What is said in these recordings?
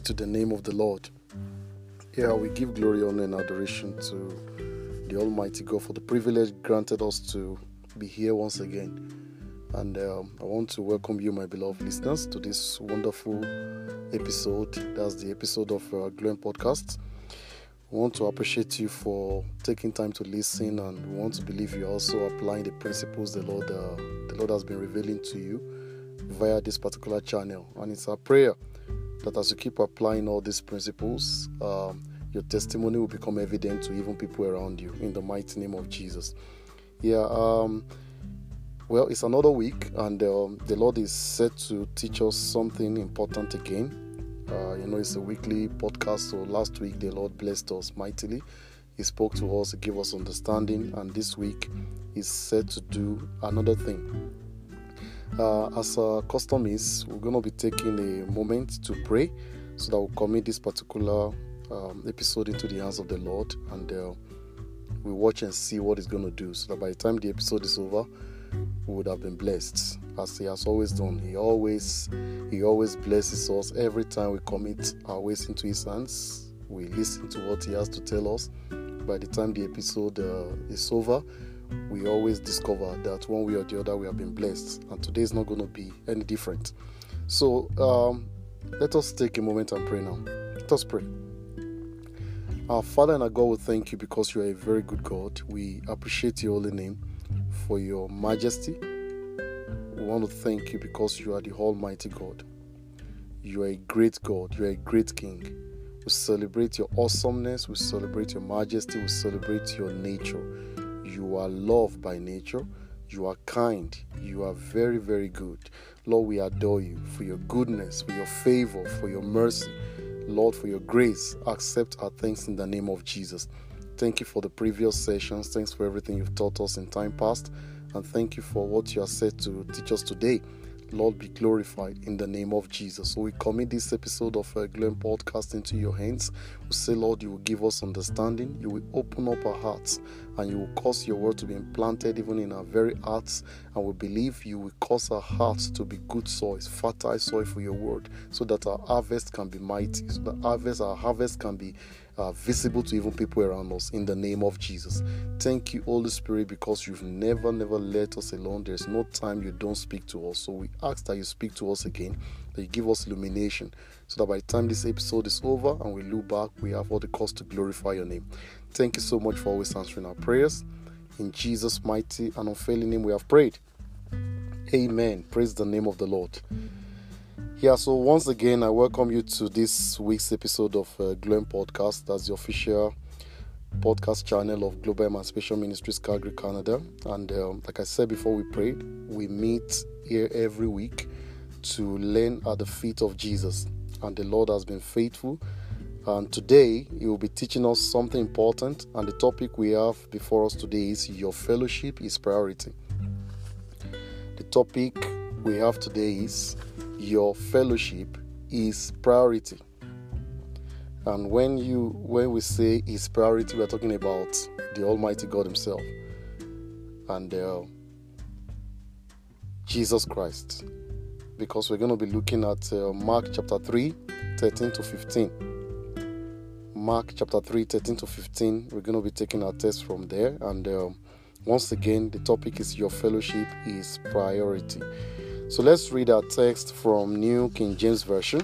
be to the name of the Lord. Yeah, we give glory, honor, and adoration to the Almighty God for the privilege granted us to be here once again. And I want to welcome you, my beloved listeners, to this wonderful episode. That's the episode of Glenn Podcast. We want to appreciate you for taking time to listen, and we want to believe you're also applying the principles the Lord has been revealing to you via this particular channel. And it's our prayer that as you keep applying all these principles, your testimony will become evident to even people around you, in the mighty name of Jesus. Yeah, well, it's another week, and the Lord is set to teach us something important again. It's a weekly podcast, so last week the Lord blessed us mightily. He spoke to us, He gave us understanding, and this week He's set to do another thing. As our custom is, we're going to be taking a moment to pray so that we'll commit this particular episode into the hands of the Lord, and we watch and see what He's going to do, so that by the time the episode is over, we would have been blessed, as He has always done. He always blesses us every time we commit our ways into His hands. We listen to what He has to tell us. By the time the episode is over, we always discover that one way or the other we have been blessed, and today is not going to be any different. So let us take a moment and pray now. Let us pray. Our Father and our God, we thank You because You are a very good God. We appreciate Your holy name for Your majesty. We want to thank You because You are the Almighty God. You are a great God. You are a great King. We celebrate Your awesomeness. We celebrate Your majesty. We celebrate Your nature. You are love by nature. You are kind. You are very, very good. Lord, we adore You for Your goodness, for Your favor, for Your mercy. Lord, for Your grace, accept our thanks in the name of Jesus. Thank You for the previous sessions. Thanks for everything You've taught us in time past. And thank You for what You are set to teach us today. Lord, be glorified in the name of Jesus. So we commit this episode of Glenn Podcast into Your hands. We say, Lord, You will give us understanding. You will open up our hearts, and You will cause Your word to be implanted even in our very hearts. And we believe You will cause our hearts to be good soil, fertile soil for Your word, so that our harvest can be mighty, so that our harvest can be visible to even people around us, in the name of Jesus. Thank You, Holy Spirit, because You've never let us alone. There's no time You don't speak to us. So we ask that You speak to us again, that You give us illumination, so that by the time this episode is over and we look back, we have all the cause to glorify Your name. Thank You so much for always answering our prayers. In Jesus' mighty and unfailing name we have prayed. Amen. Praise the name of the Lord. Yeah, so once again, I welcome you to this week's episode of Glowing Podcast. That's the official podcast channel of Global Emancipation Ministries, Calgary, Canada. And like I said before we prayed, we meet here every week to learn at the feet of Jesus. And the Lord has been faithful. And today, He will be teaching us something important. And the topic we have before us today is Your Fellowship is Priority. The topic we have today is Your Fellowship is Priority. And when we say is priority, we are talking about the Almighty God Himself and Jesus Christ, because we're going to be looking at Mark chapter 3, 13 to 15. Mark chapter 3, 13 to 15. We're going to be taking our text from there. And once again, the topic is Your Fellowship is Priority. So let's read our text from New King James Version.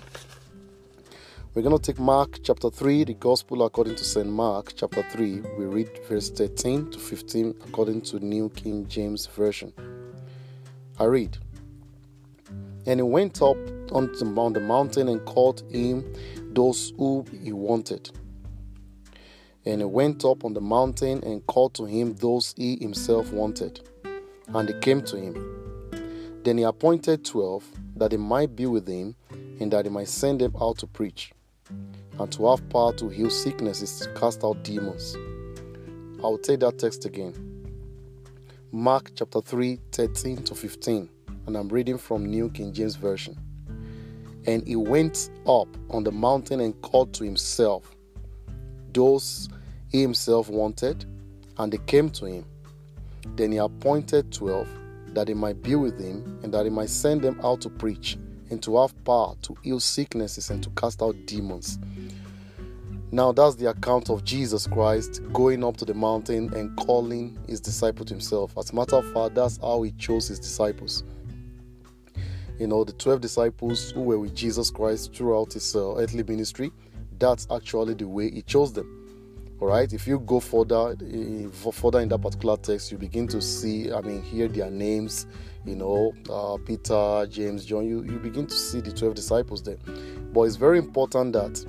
We're going to take Mark chapter 3, the Gospel according to St. Mark chapter 3. We read verse 13 to 15 according to New King James Version. I read, "And He went up on the mountain and called Him those who He wanted. And He went up on the mountain and called to Him those He Himself wanted. And they came to Him. Then He appointed 12, that they might be with Him, and that He might send them out to preach, and to have power to heal sicknesses, to cast out demons." I'll take that text again. Mark chapter 3, 13 to 15. And I'm reading from New King James Version. "And He went up on the mountain and called to Himself those He Himself wanted, and they came to Him. Then He appointed 12, that they might be with Him, and that He might send them out to preach, and to have power to heal sicknesses and to cast out demons. Now that's the account of Jesus Christ going up to the mountain and calling his disciples himself. As a matter of fact, that's how he chose his disciples. You know, the 12 disciples who were with Jesus Christ throughout his earthly ministry, that's actually the way he chose them. All right, if you go further in that particular text, you begin to see, hear their names, Peter, James, John, you begin to see the 12 disciples there. But it's very important that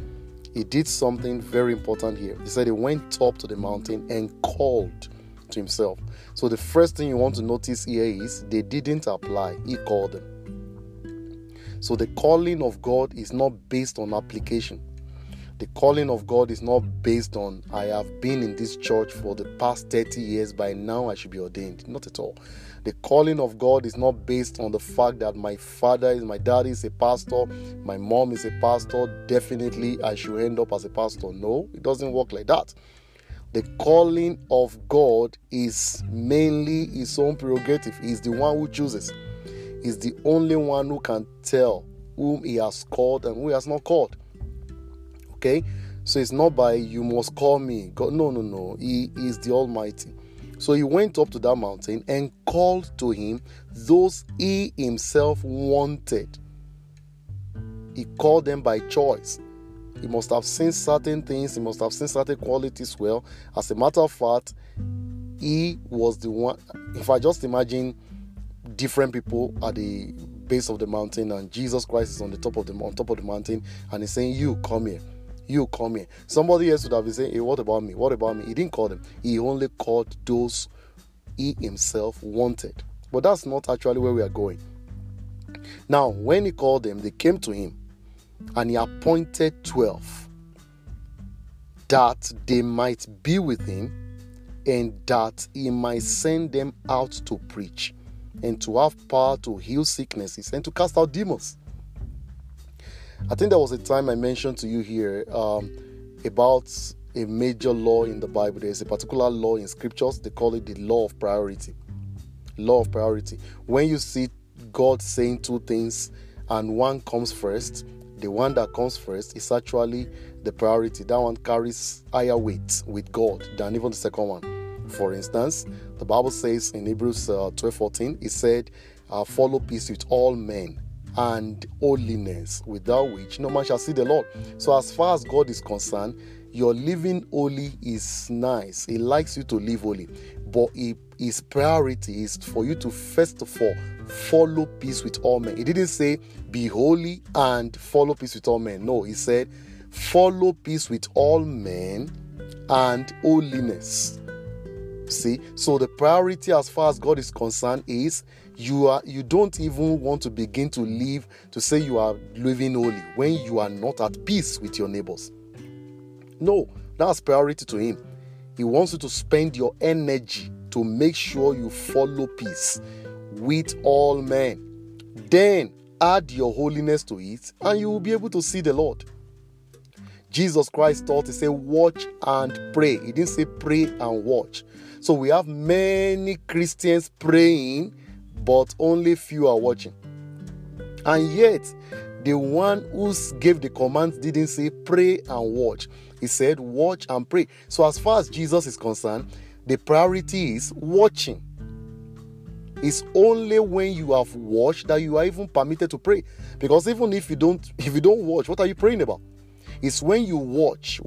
he did something very important here. He said he went up to the mountain and called to himself. So the first thing you want to notice here is they didn't apply, he called them. So the calling of God is not based on application. The calling of God is not based on, I have been in this church for the past 30 years, by now I should be ordained. Not at all. The calling of God is not based on the fact that my daddy is a pastor, my mom is a pastor, definitely I should end up as a pastor. No, it doesn't work like that. The calling of God is mainly his own prerogative. He's the one who chooses. He's the only one who can tell whom he has called and who he has not called. Okay, so it's not by you must call me. God, no. He is the Almighty. So he went up to that mountain and called to him those he himself wanted. He called them by choice. He must have seen certain things. He must have seen certain qualities well. As a matter of fact, he was the one. If I just imagine different people at the base of the mountain and Jesus Christ is on top of the mountain and he's saying, you come here. You come here. Somebody else would have been saying, hey, what about me? What about me? He didn't call them. He only called those he himself wanted. But that's not actually where we are going. Now, when he called them, they came to him and he appointed 12 that they might be with him and that he might send them out to preach and to have power to heal sicknesses and to cast out demons. I think there was a time I mentioned to you here about a major law in the Bible. There is a particular law in scriptures. They call it the law of priority. Law of priority. When you see God saying two things and one comes first, the one that comes first is actually the priority. That one carries higher weight with God than even the second one. For instance, the Bible says in Hebrews 12:14, it said, follow peace with all men and holiness, without which no man shall see the Lord. So as far as God is concerned, your living holy is nice. He likes you to live holy. But his priority is for you to first of all follow peace with all men. He didn't say be holy and follow peace with all men. No, he said follow peace with all men and holiness. See, so the priority as far as God is concerned is you don't even want to begin to live to say you are living holy when you are not at peace with your neighbors. No, that's priority to him. He wants you to spend your energy to make sure you follow peace with all men. Then add your holiness to it and you will be able to see the Lord. Jesus Christ taught, he said, watch and pray. He didn't say pray and watch. So we have many Christians praying, but only few are watching. And yet, the one who gave the command didn't say pray and watch. He said watch and pray. So as far as Jesus is concerned, the priority is watching. It's only when you have watched that you are even permitted to pray. Because even if you don't watch, what are you praying about? It's when you watch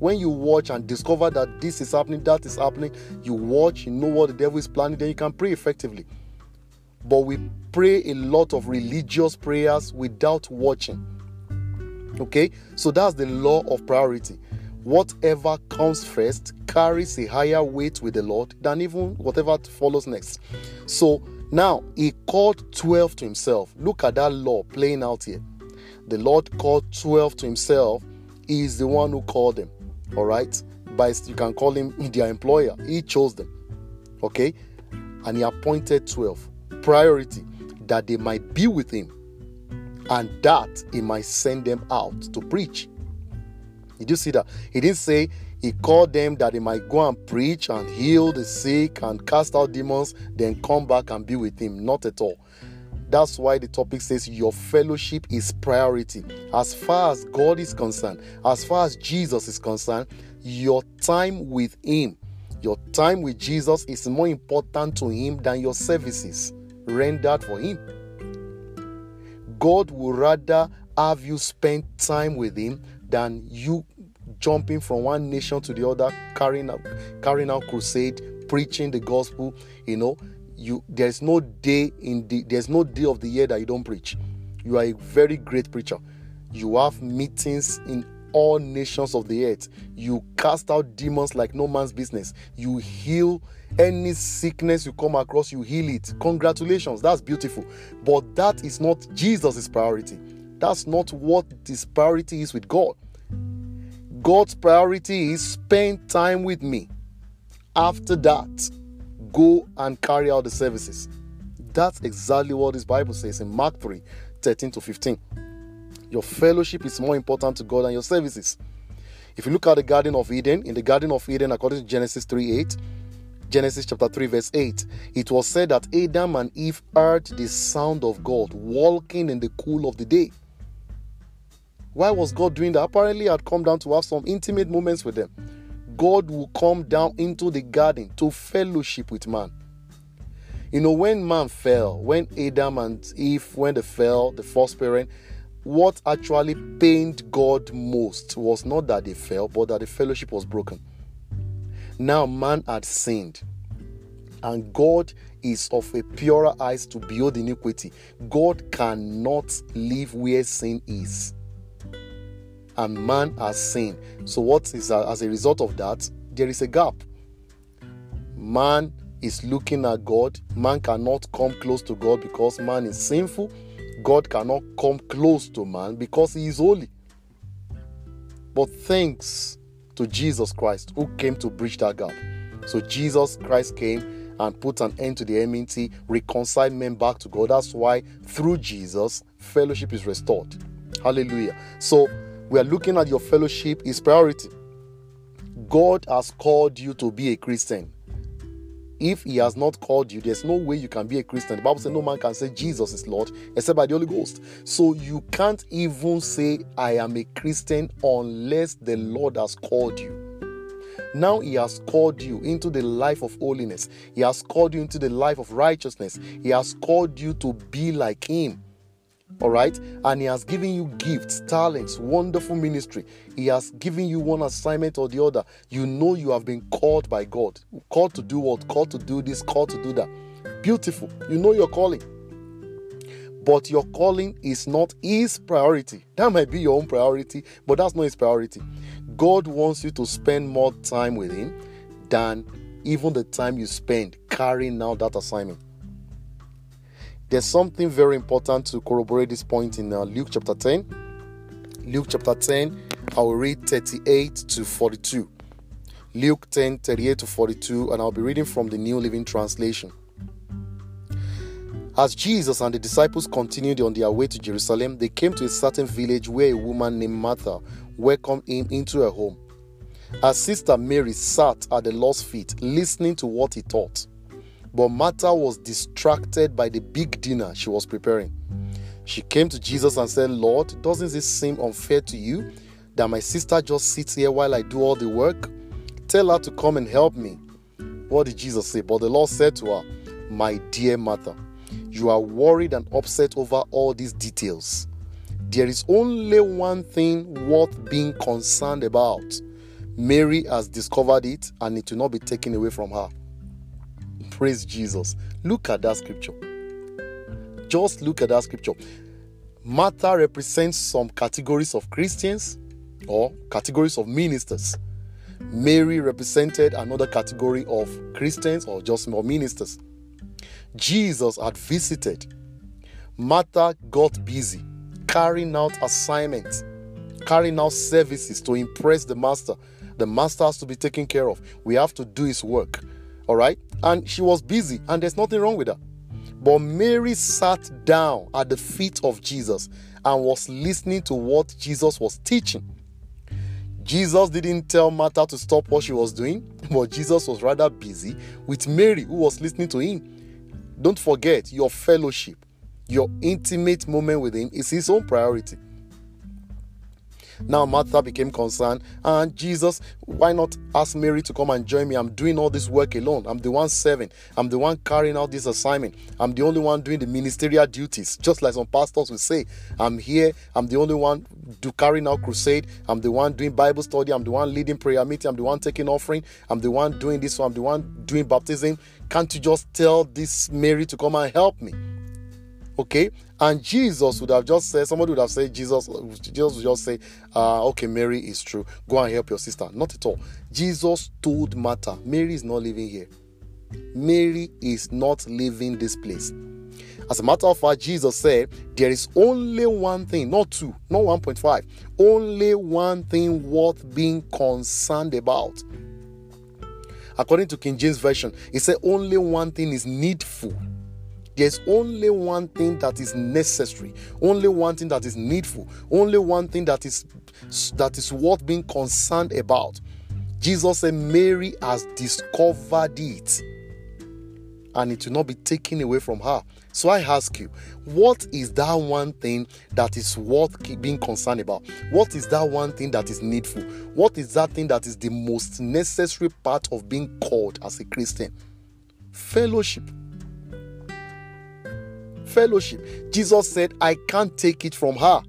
and discover that this is happening, that is happening, you watch, you know what the devil is planning, then you can pray effectively. But we pray a lot of religious prayers without watching. Okay? So that's the law of priority. Whatever comes first carries a higher weight with the Lord than even whatever follows next. So now he called 12 to himself. Look at that law playing out here. The Lord called 12 to himself. He is the one who called them, all right? But you can call him their employer. He chose them, okay? And he appointed 12, priority, that they might be with him and that he might send them out to preach. Did you see that? He didn't say he called them that they might go and preach and heal the sick and cast out demons, then come back and be with him. Not at all. That's why the topic says your fellowship is priority. As far as God is concerned, as far as Jesus is concerned, your time with Him, your time with Jesus is more important to Him than your services rendered for Him. God would rather have you spend time with Him than you jumping from one nation to the other, carrying out crusade, preaching the gospel. There's no day of the year that you don't preach. You are a very great preacher. You have meetings in all nations of the earth. You cast out demons like no man's business. You heal any sickness you come across, you heal it. Congratulations, that's beautiful. But that is not Jesus' priority. That's not what His priority is with God. God's priority is spend time with me. After that, go and carry out the services. That's exactly what this Bible says in Mark 3:13-15. Your fellowship is more important to God than your services. If you look at the Garden of Eden, in the Garden of Eden, according to Genesis chapter 3 verse 8, it was said that Adam and Eve heard the sound of God walking in the cool of the day. Why was God doing that? Apparently, He had come down to have some intimate moments with them. God will come down into the garden to fellowship with man. When man fell, when Adam and Eve, when they fell, the first parent, what actually pained God most was not that they fell, but that the fellowship was broken. Now man had sinned, and God is of a purer eyes to behold iniquity. God cannot live where sin is. And man has sinned. So what is as a result of that, there is a gap. Man is looking at God. Man cannot come close to God because man is sinful. God cannot come close to man because He is holy. But thanks to Jesus Christ, who came to bridge that gap. So Jesus Christ came and put an end to the enmity, reconciled men back to God. That's why through Jesus, fellowship is restored. Hallelujah. So we are looking at your fellowship is priority. God has called you to be a Christian. If He has not called you, there's no way you can be a Christian. The Bible says no man can say Jesus is Lord except by the Holy Ghost. So you can't even say I am a Christian unless the Lord has called you. Now He has called you into the life of holiness. He has called you into the life of righteousness. He has called you to be like Him. Alright, and He has given you gifts, talents, wonderful ministry. He has given you one assignment or the other. You have been called by God. Called to do what? Called to do this, called to do that. Beautiful. Your calling. But your calling is not His priority. That might be your own priority, but that's not His priority. God wants you to spend more time with Him than even the time you spend carrying out that assignment. There's something very important to corroborate this point in Luke chapter 10. Luke chapter 10, I will read 38-42. Luke 10, 38-42, and I'll be reading from the New Living Translation. As Jesus and the disciples continued on their way to Jerusalem, they came to a certain village where a woman named Martha welcomed Him into her home. Her sister Mary sat at the Lord's feet, listening to what He taught. But Martha was distracted by the big dinner she was preparing. She came to Jesus and said, Lord, doesn't this seem unfair to you that my sister just sits here while I do all the work? Tell her to come and help me. What did Jesus say? But the Lord said to her, My dear Martha, you are worried and upset over all these details. There is only one thing worth being concerned about. Mary has discovered it, and it will not be taken away from her. Praise Jesus. Look at that scripture. Just look at that scripture. Martha represents some categories of Christians or categories of ministers. Mary represented another category of Christians or just more ministers. Jesus had visited. Martha got busy carrying out assignments, carrying out services to impress the master. The master has to be taken care of. We have to do his work. All right, and she was busy, and there's nothing wrong with her. But Mary sat down at the feet of Jesus and was listening to what Jesus was teaching. Jesus didn't tell Martha to stop what she was doing, but Jesus was rather busy with Mary, who was listening to him. Don't forget your fellowship. your intimate moment with him is his own priority. Now Martha became concerned, and Jesus, why not ask Mary to come and join me? I'm doing all this work alone. I'm the one serving. I'm the one carrying out this assignment. I'm the only one doing the ministerial duties. Just like some pastors will say, I'm here. I'm the only one carrying out crusade. I'm the one doing Bible study. I'm the one leading prayer meeting. I'm the one taking offering. I'm the one doing this. I'm the one doing baptism. Can't you just tell this Mary to come and help me? Okay, and Jesus would have just said, somebody would have said, Jesus would just say, okay, Mary is true. Go and help your sister. Not at all. Jesus told Martha, Mary is not living here. Mary is not living this place. As a matter of fact, Jesus said, there is only one thing, not two, not 1.5. Only one thing worth being concerned about. According to King James Version, it said only one thing is needful. There's only one thing that is necessary, only one thing that is needful, only one thing that is worth being concerned about. Jesus said Mary has discovered it, and it will not be taken away from her. So I ask you, what is that one thing that is worth being concerned about? What is that one thing that is needful? What is that thing that is the most necessary part of being called as a Christian? Fellowship. Jesus said, I can't take it from her.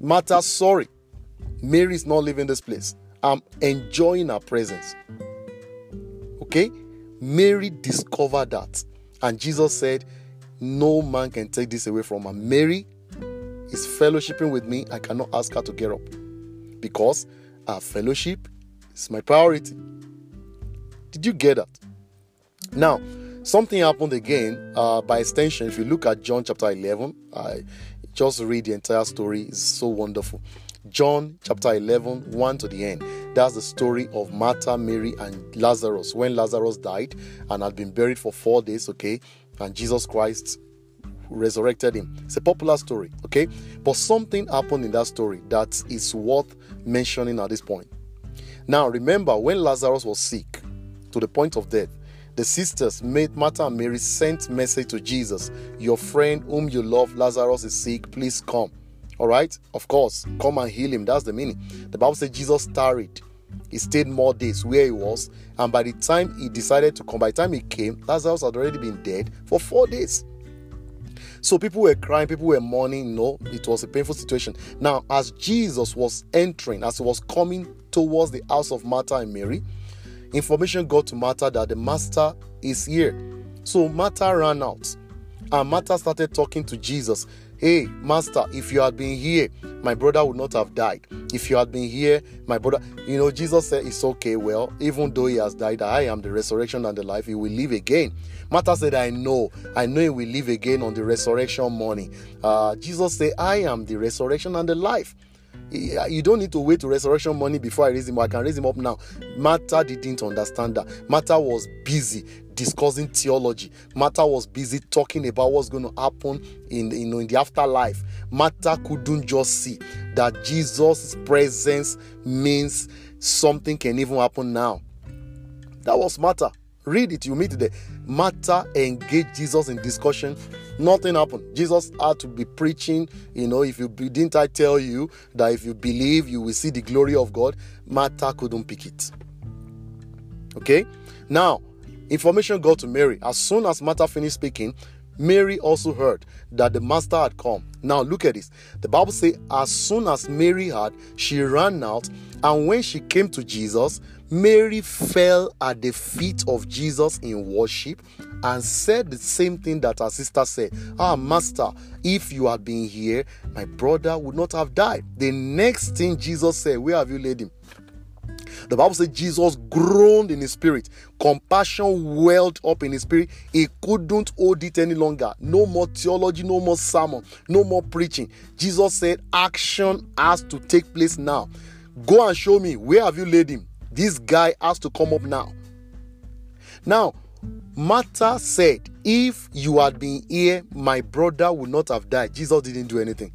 Martha, sorry. Mary is not leaving this place. I'm enjoying her presence. Okay? Mary discovered that. And Jesus said, no man can take this away from her. Mary is fellowshipping with me. I cannot ask her to get up, because our fellowship is my priority. Did you get that? Now, something happened again by extension. If you look at John chapter 11, I just read the entire story. It's so wonderful. John chapter 11, 1 to the end. That's the story of Martha, Mary, and Lazarus. When Lazarus died and had been buried for 4 days, okay, and Jesus Christ resurrected him. It's a popular story, okay? But something happened in that story that is worth mentioning at this point. Now, remember, when Lazarus was sick to the point of death, the sisters, Martha and Mary, sent message to Jesus. Your friend whom you love, Lazarus, is sick. Please come. All right? Of course, come and heal him. That's the meaning. The Bible says Jesus tarried. He stayed more days where he was. And by the time he decided to come, by the time he came, Lazarus had already been dead for 4 days. So people were crying, people were mourning. No, it was a painful situation. Now, as Jesus was entering, as he was coming towards the house of Martha and Mary, information got to Martha that the master is here. So Martha ran out, and Martha started talking to Jesus. Hey, master, if you had been here, my brother would not have died. If you had been here, my brother... You know, Jesus said, it's okay, well, even though he has died, I am the resurrection and the life. He will live again. Martha said, I know he will live again on the resurrection morning. Jesus said, I am the resurrection and the life. You don't need to wait to resurrection morning before I raise him up. I can raise him up now. Martha didn't understand that. Martha was busy discussing theology. Martha was busy talking about what's going to happen in the afterlife. Martha couldn't just see that Jesus' presence means something can even happen now. That was Martha. Read it, you meet today. Martha engaged Jesus in discussion. Nothing happened. Jesus had to be preaching, if you didn't, I tell you that if you believe, you will see the glory of God. Martha couldn't pick it. Okay? Now, information got to Mary. As soon as Martha finished speaking, Mary also heard that the master had come. Now, look at this. The Bible says, as soon as Mary heard, she ran out, and when she came to Jesus, Mary fell at the feet of Jesus in worship and said the same thing that her sister said. Master, if you had been here, my brother would not have died. The next thing Jesus said, where have you laid him? The Bible says Jesus groaned in his spirit. Compassion welled up in his spirit. He couldn't hold it any longer. No more theology, no more sermon, no more preaching. Jesus said, action has to take place now. Go and show me, where have you laid him? This guy has to come up now. Now, Martha said, if you had been here, my brother would not have died. Jesus didn't do anything.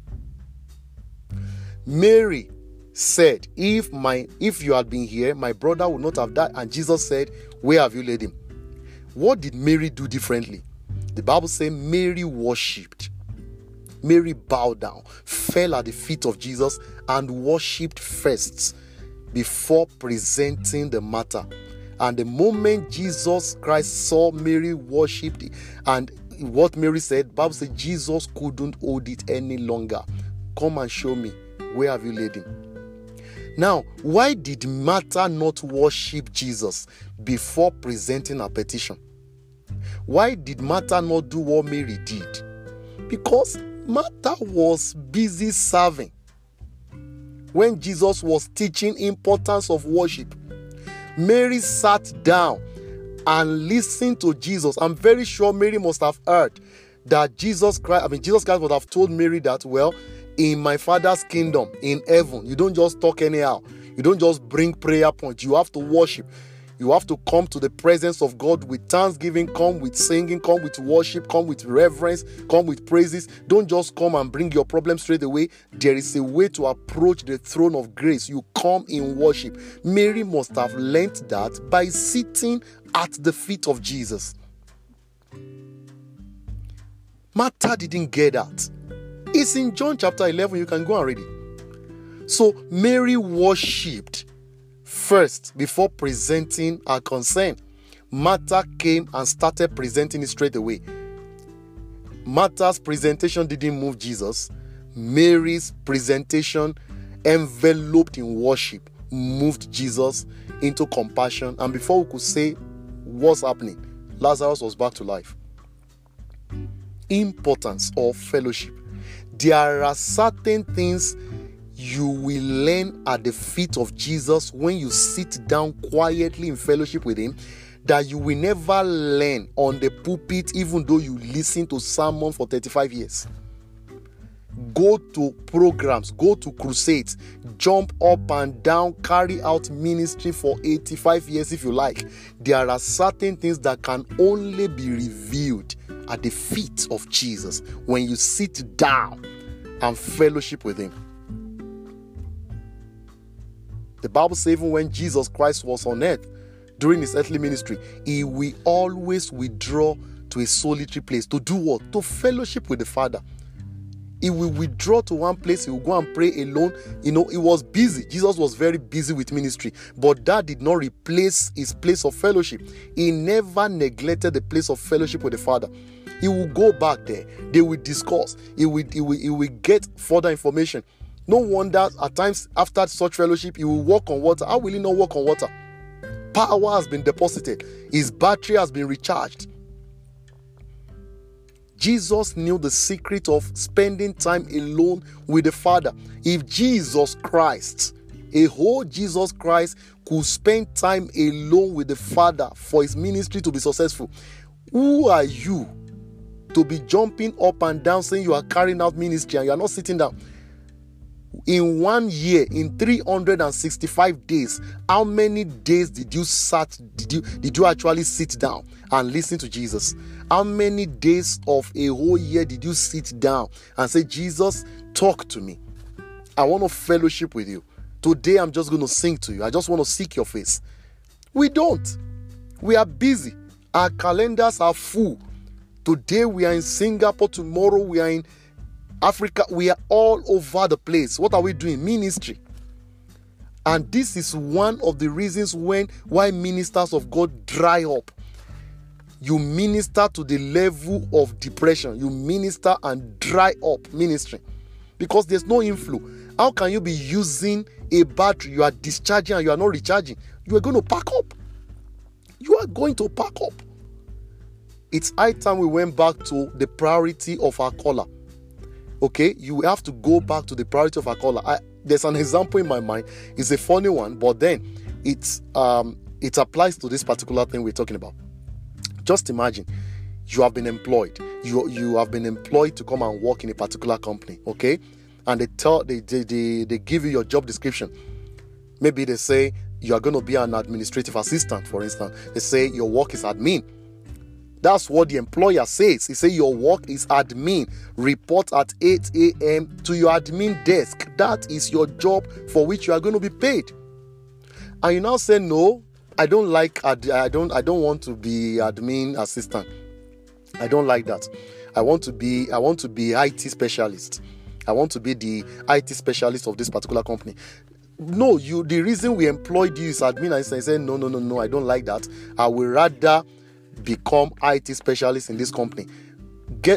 Mary said, if you had been here, my brother would not have died. And Jesus said, where have you laid him? What did Mary do differently? The Bible says Mary worshipped. Mary bowed down, fell at the feet of Jesus, and worshipped first before presenting the matter. And the moment Jesus Christ saw Mary worshipped, and what Mary said, Bible said Jesus couldn't hold it any longer. Come and show me, where have you laid him? Now, why did Martha not worship Jesus before presenting her petition? Why did Martha not do what Mary did? Because Martha was busy serving when Jesus was teaching the importance of worship. Mary sat down and listened to Jesus. I'm very sure Mary must have heard that Jesus Christ would have told Mary that, well, in my Father's kingdom, in heaven, you don't just talk anyhow. You don't just bring prayer points. You have to worship. You have to come to the presence of God with thanksgiving, come with singing, come with worship, come with reverence, come with praises. Don't just come and bring your problem straight away. There is a way to approach the throne of grace. You come in worship. Mary must have learnt that by sitting at the feet of Jesus. Martha didn't get that. It's in John chapter 11. You can go and read it. So Mary worshipped first before presenting her concern. Martha came and started presenting it straight away. Martha's presentation didn't move Jesus. Mary's presentation, enveloped in worship, moved Jesus into compassion. And before we could say what's happening, Lazarus was back to life. Importance of fellowship. There are certain things you will learn at the feet of Jesus when you sit down quietly in fellowship with him that you will never learn on the pulpit, even though you listen to sermon for 35 years. Go to programs, go to crusades, jump up and down, carry out ministry for 85 years if you like. There are certain things that can only be revealed at the feet of Jesus when you sit down and fellowship with him. The Bible says even when Jesus Christ was on earth during his earthly ministry, he will always withdraw to a solitary place to do what? To fellowship with the Father. He will withdraw to one place. He will go and pray alone. You know, he was busy. Jesus was very busy with ministry. But that did not replace his place of fellowship. He never neglected the place of fellowship with the Father. He will go back there. They will discuss. He will get further information. No wonder at times after such fellowship, he will walk on water. How will he not walk on water? Power has been deposited. His battery has been recharged. Jesus knew the secret of spending time alone with the Father. If Jesus Christ, a whole Jesus Christ, could spend time alone with the Father for his ministry to be successful, who are you to be jumping up and down saying you are carrying out ministry and you are not sitting down? In 1 year, in 365 days, how many days did you actually sit down and listen to Jesus? How many days of a whole year did you sit down and say, Jesus, talk to me. I want to fellowship with you. Today, I'm just going to sing to you. I just want to seek your face. We don't. We are busy. Our calendars are full. Today, we are in Singapore. Tomorrow, we are in Africa. We are all over the place. What are we doing? Ministry. And this is one of the reasons why ministers of God dry up. You minister to the level of depression. You minister and dry up ministry because there's no inflow. How can you be using a battery? You are discharging and you are not recharging. You are going to pack up. You are going to pack up. It's high time we went back to the priority of our caller. Okay, you have to go back to the priority of our caller. There's an example in my mind. It's a funny one, but then it applies to this particular thing we're talking about. Just imagine, you have been employed. You have been employed to come and work in a particular company, okay? And they give you your job description. Maybe they say you are going to be an administrative assistant, for instance. They say your work is admin. That's what the employer says. He says your work is admin. Report at 8 a.m. to your admin desk. That is your job for which you are going to be paid. And you now say, no, I don't want to be admin assistant. I don't like that. I want to be IT specialist. I want to be the IT specialist of this particular company. No, you. The reason we employed you is admin. I said, no, I don't like that. I will rather become IT specialist in this company.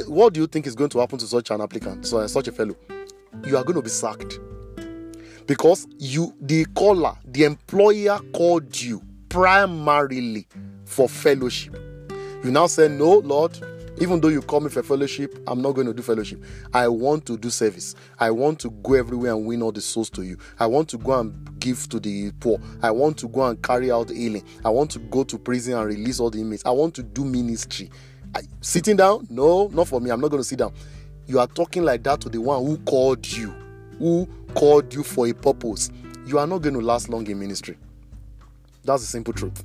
What do you think is going to happen to such an applicant, such a fellow? You are going to be sacked. Because the employer called you primarily for fellowship. You now say, no, Lord, even though you call me for fellowship, I'm not going to do fellowship. I want to do service. I want to go everywhere and win all the souls to you. I want to go and give to the poor. I want to go and carry out healing. I want to go to prison and release all the inmates. I want to do ministry. Sitting down? No, not for me. I'm not going to sit down. You are talking like that to the one who called you for a purpose. You are not going to last long in ministry. That's the simple truth.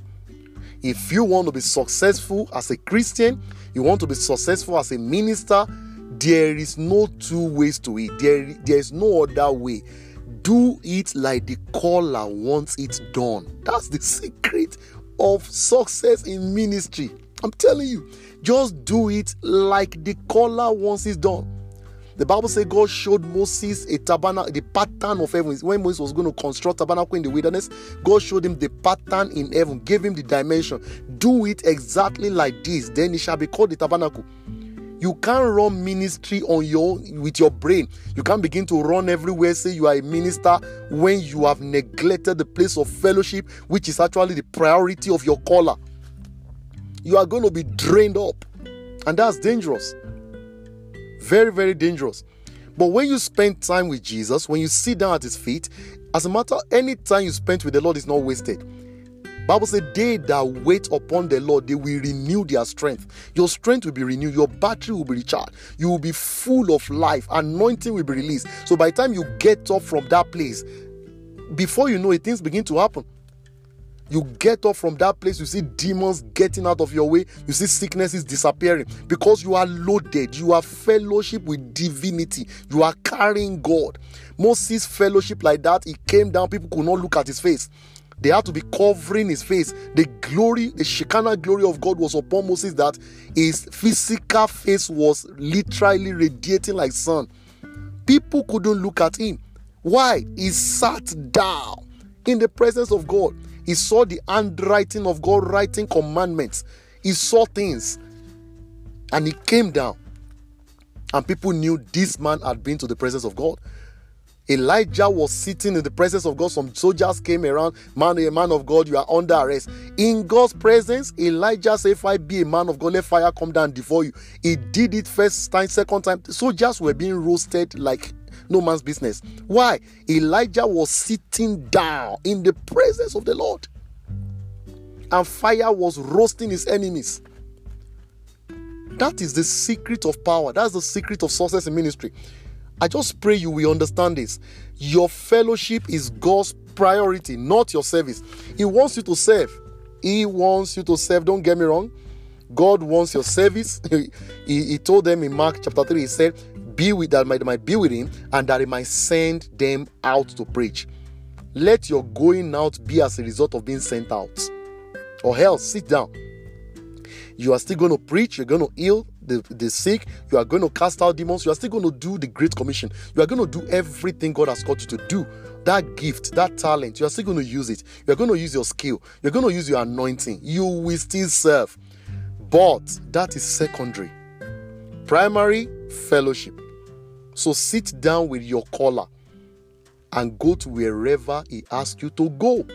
If you want to be successful as a Christian, you want to be successful as a minister, there is no two ways to it. There is no other way. Do it like the caller wants it done. That's the secret of success in ministry. I'm telling you, just do it like the caller wants it done. The Bible says God showed Moses a tabernacle, the pattern of heaven. When Moses was going to construct tabernacle in the wilderness, God showed him the pattern in heaven, gave him the dimension. Do it exactly like this, then it shall be called the tabernacle. You can't run ministry with your brain. You can't begin to run everywhere, say you are a minister, when you have neglected the place of fellowship, which is actually the priority of your caller. You are going to be drained up. And that's dangerous. Very, very dangerous. But when you spend time with Jesus, when you sit down at his feet, as a matter, any time you spend with the Lord is not wasted. Bible says, they that wait upon the Lord, they will renew their strength. Your strength will be renewed. Your battery will be recharged. You will be full of life. Anointing will be released. So by the time you get up from that place, before you know it, things begin to happen. You get up from that place, you see demons getting out of your way, you see sicknesses disappearing, because you are loaded, you have fellowship with divinity, you are carrying God. Moses fellowship like that, he came down, people could not look at his face. They had to be covering his face. The glory, the Shekinah glory of God was upon Moses, that his physical face was literally radiating like sun. People couldn't look at him. Why? He sat down in the presence of God. He saw the handwriting of God writing commandments. He saw things. And he came down. And people knew this man had been to the presence of God. Elijah was sitting in the presence of God. Some soldiers came around. Man of God, you are under arrest. In God's presence, Elijah said, if I be a man of God, let fire come down before you. He did it first time, second time. The soldiers were being roasted like no man's business. Why? Elijah was sitting down in the presence of the Lord. And fire was roasting his enemies. That is the secret of power. That's the secret of success in ministry. I just pray you will understand this. Your fellowship is God's priority, not your service. He wants you to serve. He wants you to serve. Don't get me wrong. God wants your service. He told them in Mark chapter 3, he said, be with that might be with him, and that he might send them out to preach. Let your going out be as a result of being sent out. Or else, sit down. You are still going to preach, you're going to heal the sick, you are going to cast out demons, you are still going to do the Great Commission. You are going to do everything God has called you to do. That gift, that talent, you are still going to use it. You are going to use your skill. You are going to use your anointing. You will still serve. But that is secondary. Primary, fellowship. So sit down with your caller and go to wherever he asks you to go.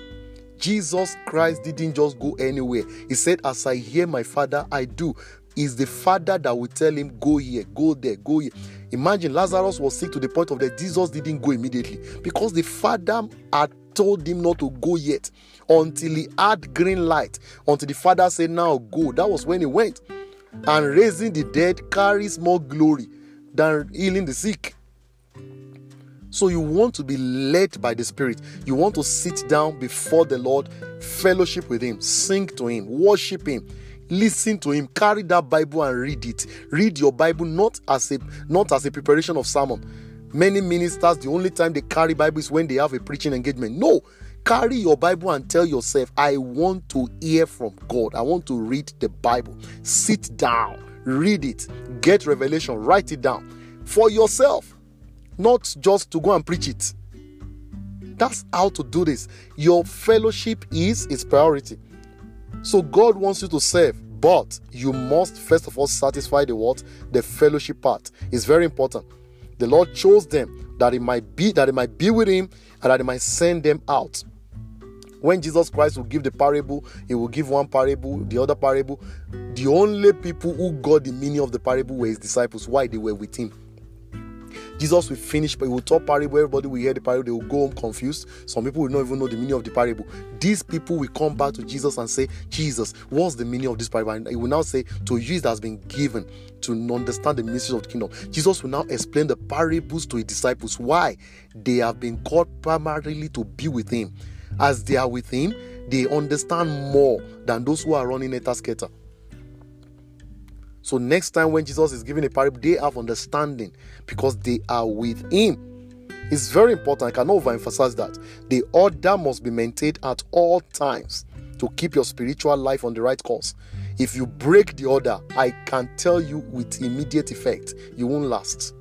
Jesus Christ didn't just go anywhere. He said, as I hear my Father, I do. It's the Father that will tell him, go here, go there, go here. Imagine Lazarus was sick to the point of that Jesus didn't go immediately, because the Father had told him not to go yet until he had green light, until the Father said, now go. That was when he went. And raising the dead carries more glory than healing the sick. So you want to be led by the Spirit. You want to sit down before the Lord, fellowship with him, sing to him, worship him, listen to him, carry that Bible and read it. Read your Bible not as a preparation of sermon. Many ministers, the only time they carry Bible is when they have a preaching engagement. No, carry your Bible and tell yourself, I want to hear from God. I want to read the Bible. Sit down. read it, get revelation, write it down for yourself, not just to go and preach it. That's how to do this. Your fellowship is its priority. So God wants you to serve, but you must first of all satisfy the what? The fellowship part is very important. The Lord chose them that it might be with him and that it might send them out. When Jesus Christ will give the parable, he will give one parable, the other parable. The only people who got the meaning of the parable were his disciples. Why? They were with him. Jesus will finish, but he will talk parable. Everybody will hear the parable. They will go home confused. Some people will not even know the meaning of the parable. These people will come back to Jesus and say, Jesus, what's the meaning of this parable? And he will now say, to you it has been given to understand the mysteries of the kingdom. Jesus will now explain the parables to his disciples. Why? They have been called primarily to be with him. As they are with him, they understand more than those who are running a tasketa. So next time when Jesus is giving a parable, they have understanding because they are with him. It's very important. I cannot overemphasize that. The order must be maintained at all times to keep your spiritual life on the right course. If you break the order, I can tell you with immediate effect, you won't last.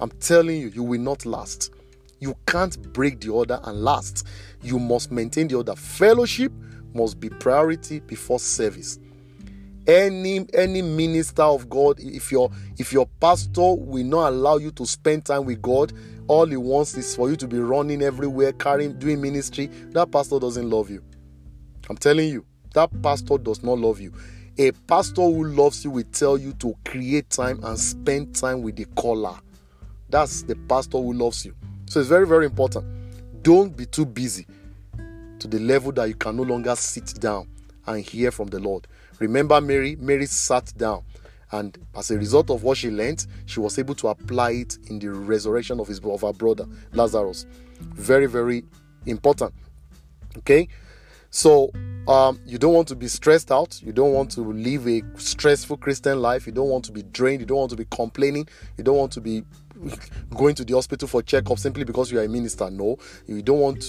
I'm telling you, you will not last. You can't break the order and last. You must maintain the order. Fellowship must be priority before service. Any minister of God, if your pastor will not allow you to spend time with God, all he wants is for you to be running everywhere, carrying, doing ministry, that pastor doesn't love you. I'm telling you, that pastor does not love you. A pastor who loves you will tell you to create time and spend time with the caller. That's the pastor who loves you. So it's very, very important. Don't be too busy to the level that you can no longer sit down and hear from the Lord. Remember Mary? Mary sat down, and as a result of what she learned, she was able to apply it in the resurrection of her brother, Lazarus. Very, very important. Okay? So, you don't want to be stressed out. You don't want to live a stressful Christian life. You don't want to be drained. You don't want to be complaining. You don't want to be going to the hospital for checkup simply because you are a minister. No, you don't want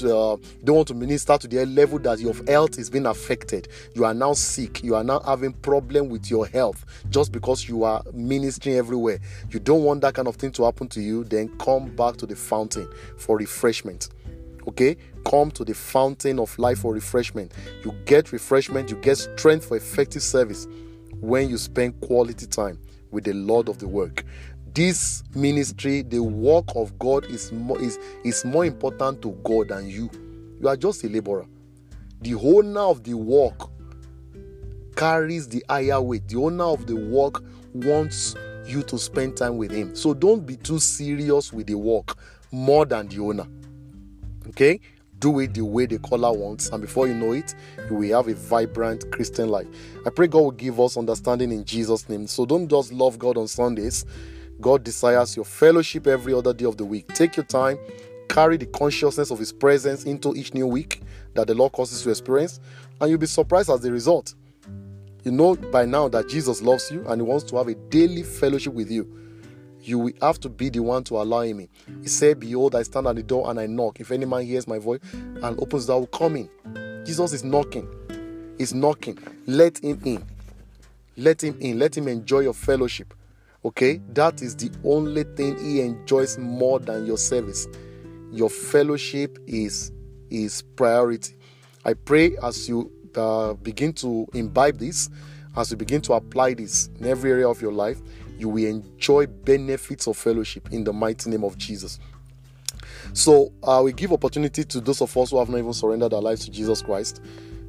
to minister to the level that your health is being affected. You are now sick. You are now having problem with your health just because you are ministering everywhere. You don't want that kind of thing to happen to you. Then come back to the fountain for refreshment. Okay, come to the fountain of life for refreshment. You get refreshment, you get strength for effective service when you spend quality time with the Lord of the work. This ministry, the work of God is more important to God than you. You are just a laborer. The owner of the work carries the higher weight. The owner of the work wants you to spend time with him. So don't be too serious with the work more than the owner. Okay, do it the way the caller wants, and before you know it, you will have a vibrant Christian life. I pray God will give us understanding in Jesus' name. So don't just love God on Sundays. God desires your fellowship every other day of the week. Take your time, carry the consciousness of his presence into each new week that the Lord causes you to experience, and you'll be surprised as a result. You know by now that Jesus loves you and he wants to have a daily fellowship with you. You will have to be the one to allow him in. He said, behold, I stand at the door and I knock. If any man hears my voice and opens the door, I will come in. Jesus is knocking. He's knocking. Let him in. Let him in. Let him enjoy your fellowship. Okay? That is the only thing he enjoys more than your service. Your fellowship is his priority. I pray as you begin to imbibe this, as you begin to apply this in every area of your life, you will enjoy benefits of fellowship in the mighty name of Jesus. So we give opportunity to those of us who have not even surrendered our lives to Jesus Christ.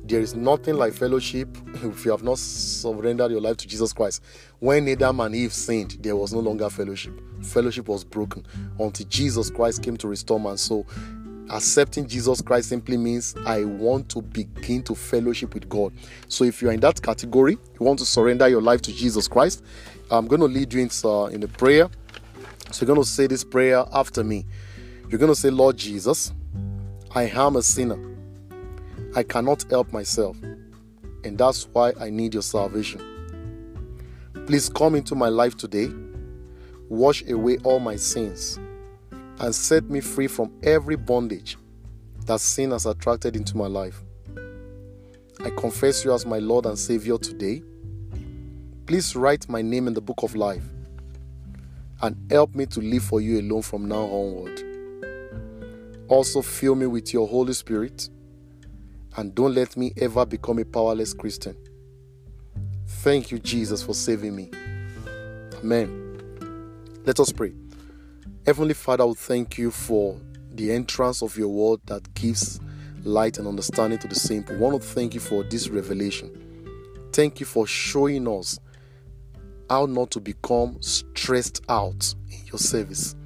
There is nothing like fellowship if you have not surrendered your life to Jesus Christ. When Adam and Eve sinned, there was no longer fellowship. Fellowship was broken until Jesus Christ came to restore man. So accepting Jesus Christ simply means I want to begin to fellowship with God. So if you are in that category, you want to surrender your life to Jesus Christ, I'm going to lead you in a prayer. So you're going to say this prayer after me. You're going to say, Lord Jesus, I am a sinner. I cannot help myself, and that's why I need your salvation. Please come into my life today, wash away all my sins, and set me free from every bondage that sin has attracted into my life. I confess you as my Lord and Savior today. Please write my name in the book of life and help me to live for you alone from now onward. Also, fill me with your Holy Spirit and don't let me ever become a powerless Christian. Thank you, Jesus, for saving me. Amen. Let us pray. Heavenly Father, we thank you for the entrance of your word that gives light and understanding to the simple. We want to thank you for this revelation. Thank you for showing us how not to become stressed out in your service.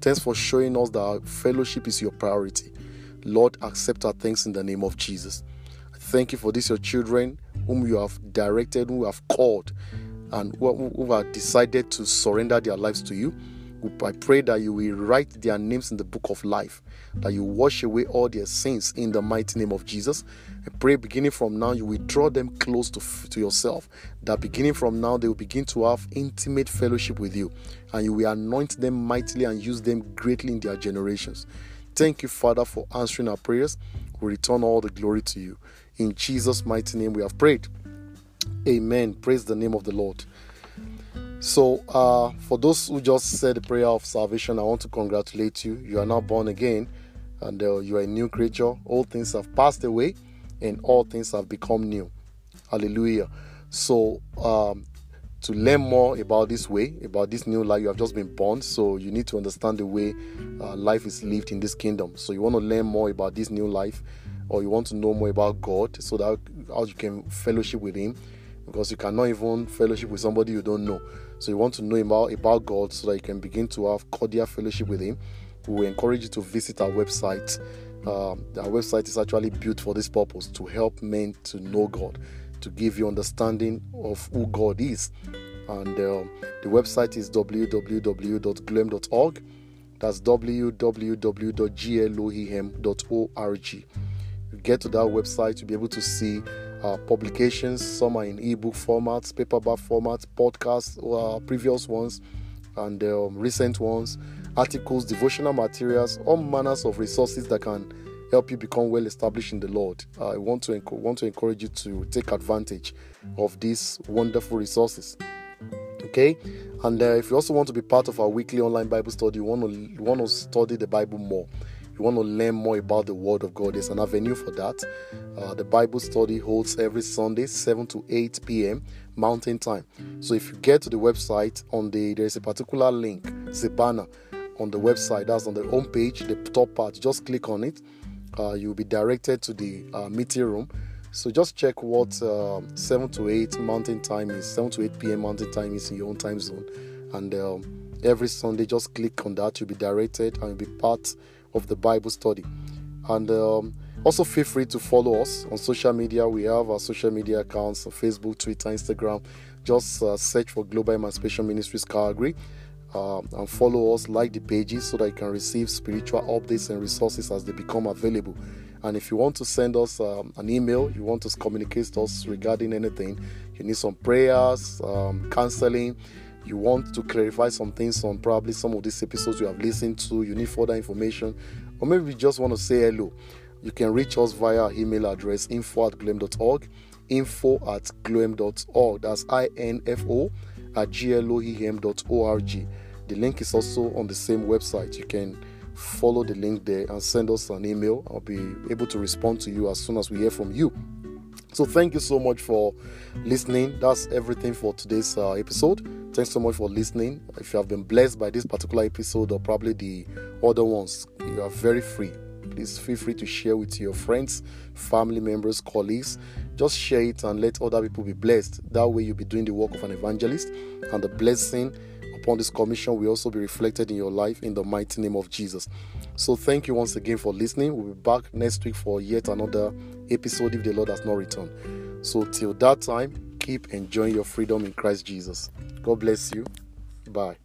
Thanks for showing us that our fellowship is your priority. Lord, accept our thanks in the name of Jesus. Thank you for this, your children, whom you have directed, whom you have called, and who have decided to surrender their lives to you. I pray that you will write their names in the book of life, that you wash away all their sins in the mighty name of Jesus. I pray beginning from now, you will draw them close to yourself, that beginning from now, they will begin to have intimate fellowship with you, and you will anoint them mightily and use them greatly in their generations. Thank you, Father, for answering our prayers. We return all the glory to you. In Jesus' mighty name we have prayed. Amen. Praise the name of the Lord. So, for those who just said the prayer of salvation, I want to congratulate you. You are now born again, and you are a new creature. All things have passed away, and all things have become new. Hallelujah. So, to learn more about this way, about this new life, you have just been born, so you need to understand the way life is lived in this kingdom. So, you want to learn more about this new life, or you want to know more about God, so that how you can fellowship with Him. Because you cannot even fellowship with somebody you don't know. So you want to know about God so that you can begin to have cordial fellowship with Him. We encourage you to visit our website. Our website is actually built for this purpose, to help men to know God, to give you understanding of who God is. And the website is www.gloem.org. That's www.gloem.org. You get to that website, you'll be able to see our publications. Some are in ebook formats, paperback formats, podcasts, previous ones, and recent ones, articles, devotional materials, all manners of resources that can help you become well established in the Lord. I want to encourage you to take advantage of these wonderful resources. Okay, and if you also want to be part of our weekly online Bible study, you want to study the Bible more. You want to learn more about the Word of God. There's an avenue for that. The Bible study holds every Sunday, 7 to 8 p.m. Mountain Time. So if you get to the website, there's a particular link, it's a banner on the website. That's on the homepage, the top part. Just click on it. You'll be directed to the meeting room. So just check what 7 to 8 Mountain Time is, 7 to 8 p.m. Mountain Time is in your own time zone. And every Sunday, just click on that. You'll be directed and you'll be part of the Bible study. And also feel free to follow us on social media. We have our social media accounts on Facebook, Twitter, Instagram. Just search for Global Emancipation Ministries Calgary and follow us, like the pages so that you can receive spiritual updates and resources as they become available. And if you want to send us an email, you want to communicate to us regarding anything, you need some prayers, counseling, you want to clarify some things on probably some of these episodes you have listened to, you need further information, or maybe you just want to say hello, you can reach us via our email address, info@gloem.org, info@gloem.org. That's info@gloem.org. The link is also on the same website. You can follow the link there and send us an email. I'll be able to respond to you as soon as we hear from you. So thank you so much for listening. That's everything for today's episode. Thanks so much for listening. If you have been blessed by this particular episode or probably the other ones, you are very free. Please feel free to share with your friends, family members, colleagues. Just share it and let other people be blessed. That way you'll be doing the work of an evangelist, and the blessing upon this commission will also be reflected in your life in the mighty name of Jesus. So thank you once again for listening. We'll be back next week for yet another episode if the Lord has not returned. So till that time, keep enjoying your freedom in Christ Jesus. God bless you. Bye.